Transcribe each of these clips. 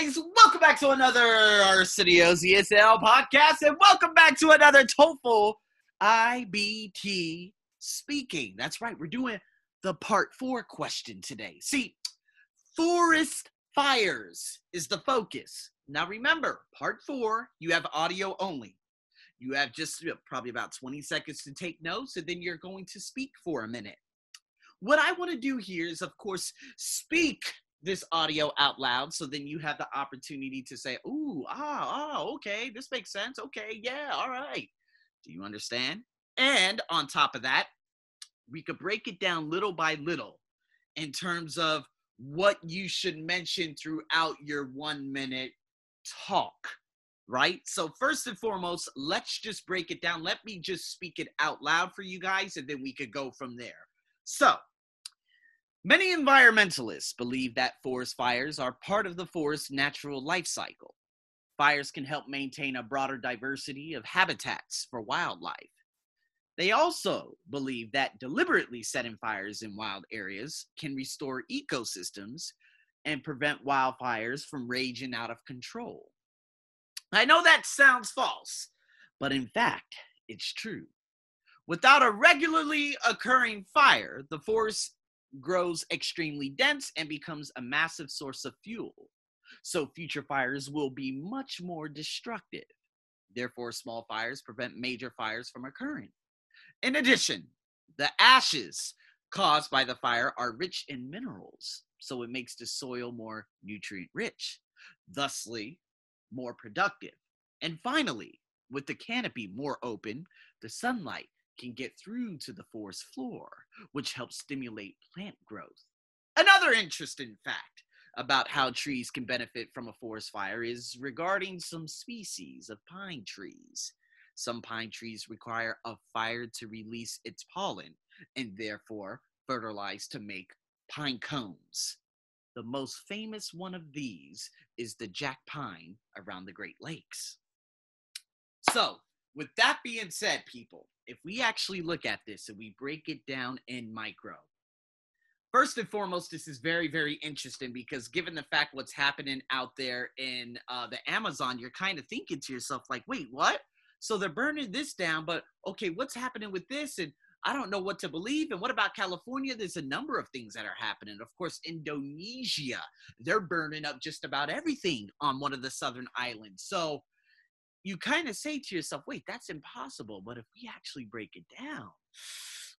guys, welcome back to another Arsenio's ESL podcast, and welcome back to another TOEFL iBT speaking. That's right, we're doing the part 4 question today. See, forest fires is the focus. Now remember, part 4, you have audio only. You have just probably about 20 seconds to take notes, and then you're going to speak for a minute. What I want to do here is, of course, speak this audio out loud, so then you have the opportunity to say, ooh, okay, this makes sense, okay, yeah, all right. Do you understand? And on top of that, we could break it down little by little in terms of what you should mention throughout your 1-minute talk, right? So first and foremost, let's just break it down. Let me just speak it out loud for you guys, and then we could go from there. So, many environmentalists believe that forest fires are part of the forest's natural life cycle. Fires can help maintain a broader diversity of habitats for wildlife. They also believe that deliberately setting fires in wild areas can restore ecosystems and prevent wildfires from raging out of control. I know that sounds false, but in fact, it's true. Without a regularly occurring fire, the forest grows extremely dense and becomes a massive source of fuel. So future fires will be much more destructive. Therefore, small fires prevent major fires from occurring. In addition, the ashes caused by the fire are rich in minerals, so it makes the soil more nutrient-rich, thusly more productive. And finally, with the canopy more open, the sunlight can get through to the forest floor, which helps stimulate plant growth. Another interesting fact about how trees can benefit from a forest fire is regarding some species of pine trees. Some pine trees require a fire to release its pollen and therefore fertilize to make pine cones. The most famous one of these is the jack pine around the Great Lakes. So, with that being said, people, if we actually look at this and we break it down in micro, first and foremost, this is very, very interesting because given the fact what's happening out there in the Amazon, you're kind of thinking to yourself like, wait, what? So they're burning this down, but okay, what's happening with this? And I don't know what to believe. And what about California? There's a number of things that are happening. Of course, Indonesia, they're burning up just about everything on one of the southern islands. So you kind of say to yourself, wait, that's impossible. But if we actually break it down,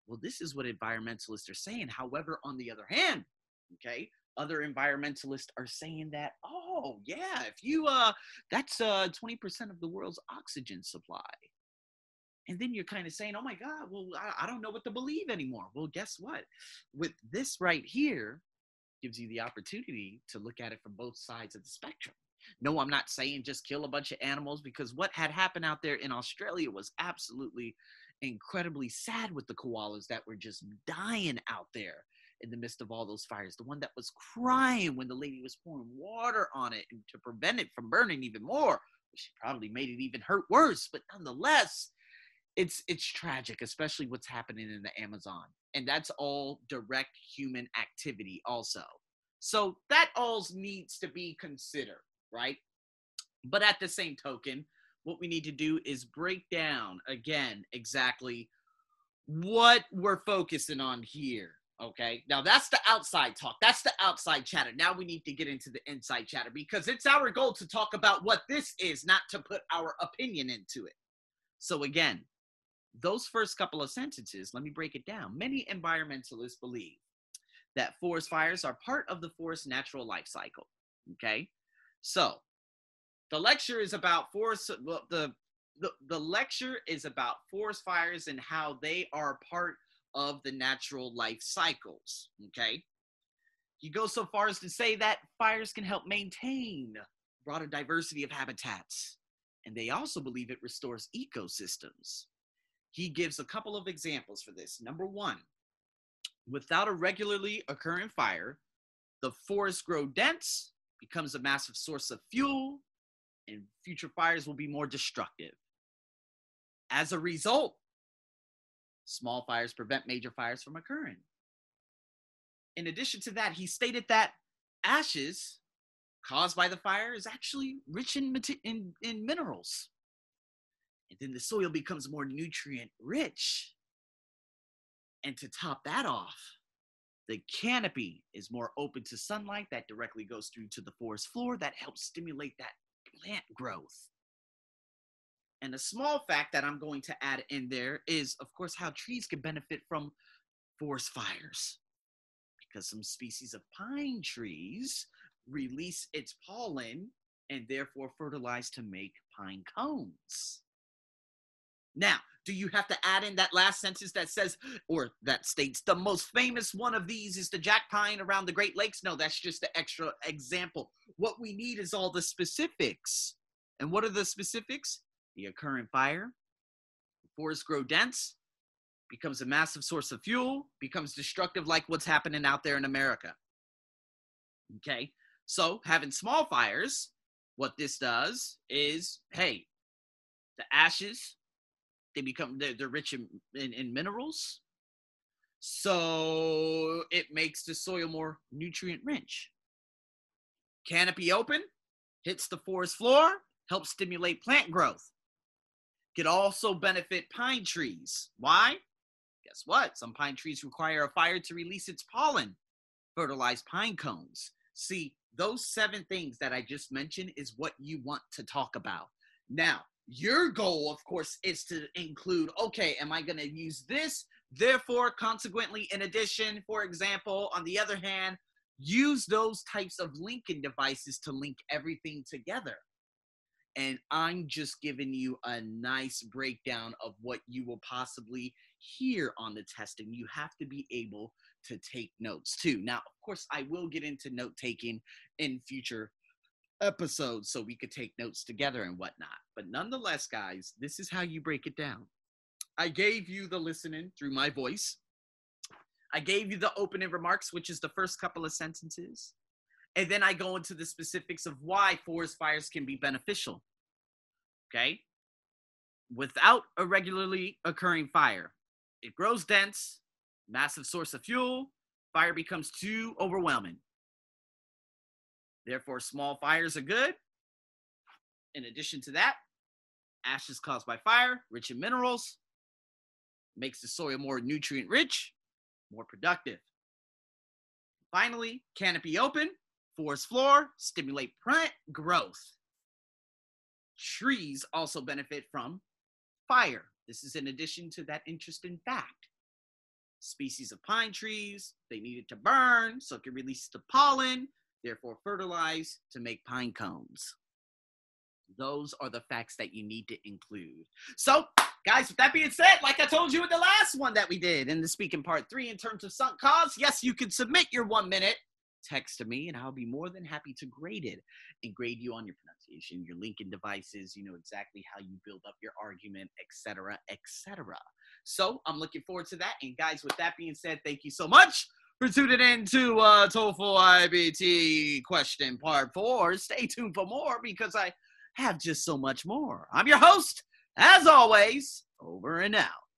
well, this is what environmentalists are saying. However, on the other hand, okay, other environmentalists are saying that, oh, yeah, if you, that's 20% of the world's oxygen supply. And then you're kind of saying, oh, my God, well, I don't know what to believe anymore. Well, guess what? With this right here gives you the opportunity to look at it from both sides of the spectrum. No, I'm not saying just kill a bunch of animals because what had happened out there in Australia was absolutely incredibly sad with the koalas that were just dying out there in the midst of all those fires. The one that was crying when the lady was pouring water on it and to prevent it from burning even more. She probably made it even hurt worse, but nonetheless, it's tragic, especially what's happening in the Amazon. And that's all direct human activity also. So that all needs to be considered. Right? But at the same token, what we need to do is break down, again, exactly what we're focusing on here, okay? Now, that's the outside talk. That's the outside chatter. Now we need to get into the inside chatter because it's our goal to talk about what this is, not to put our opinion into it. So again, those first couple of sentences, let me break it down. Many environmentalists believe that forest fires are part of the forest's natural life cycle, okay? So, the lecture is about forest fires and how they are part of the natural life cycles, okay? He goes so far as to say that fires can help maintain broader diversity of habitats, and they also believe it restores ecosystems. He gives a couple of examples for this. Number one, without a regularly occurring fire, the forests grow dense, becomes a massive source of fuel, and future fires will be more destructive. As a result, small fires prevent major fires from occurring. In addition to that, he stated that ashes caused by the fire is actually rich in minerals. And then the soil becomes more nutrient rich. And to top that off, the canopy is more open to sunlight that directly goes through to the forest floor that helps stimulate that plant growth. And a small fact that I'm going to add in there is, of course, how trees can benefit from forest fires, because some species of pine trees release its pollen and therefore fertilize to make pine cones. Now, do you have to add in that last sentence that says, or that states, the most famous one of these is the jack pine around the Great Lakes? No, that's just the extra example. What we need is all the specifics. And what are the specifics? The occurrent fire, the forests grow dense, becomes a massive source of fuel, becomes destructive like what's happening out there in America. Okay, so having small fires, what this does is, hey, the ashes, they become, they're rich in minerals, so it makes the soil more nutrient rich. Canopy open, hits the forest floor, helps stimulate plant growth. Could also benefit pine trees. Why? Guess what? Some pine trees require a fire to release its pollen, fertilize pine cones. See, those 7 things that I just mentioned is what you want to talk about. Now, your goal, of course, is to include, okay, am I going to use this? Therefore, consequently, in addition, for example, on the other hand, use those types of linking devices to link everything together. And I'm just giving you a nice breakdown of what you will possibly hear on the test. And you have to be able to take notes too. Now, of course, I will get into note taking in future episodes so we could take notes together and whatnot. But nonetheless, guys, this is how you break it down. I gave you the listening through my voice. I gave you the opening remarks, which is the first couple of sentences. And then I go into the specifics of why forest fires can be beneficial. Okay? Without a regularly occurring fire, it grows dense, massive source of fuel, fire becomes too overwhelming. Therefore, small fires are good. In addition to that, ashes caused by fire, rich in minerals, makes the soil more nutrient rich, more productive. Finally, canopy open, forest floor, stimulate plant growth. Trees also benefit from fire. This is in addition to that interesting fact. Species of pine trees, they needed to burn, so it could release the pollen, therefore fertilize to make pine cones. Those are the facts that you need to include. So, guys, with that being said, like I told you in the last one that we did in the speaking part 3 in terms of sunk costs, yes, you can submit your 1-minute text to me and I'll be more than happy to grade it and grade you on your pronunciation, your linking devices, you know, exactly how you build up your argument, etc., etc. So I'm looking forward to that. And guys, with that being said, thank you so much for tuning in to TOEFL IBT question part 4. Stay tuned for more because I have just so much more. I'm your host, as always, over and out.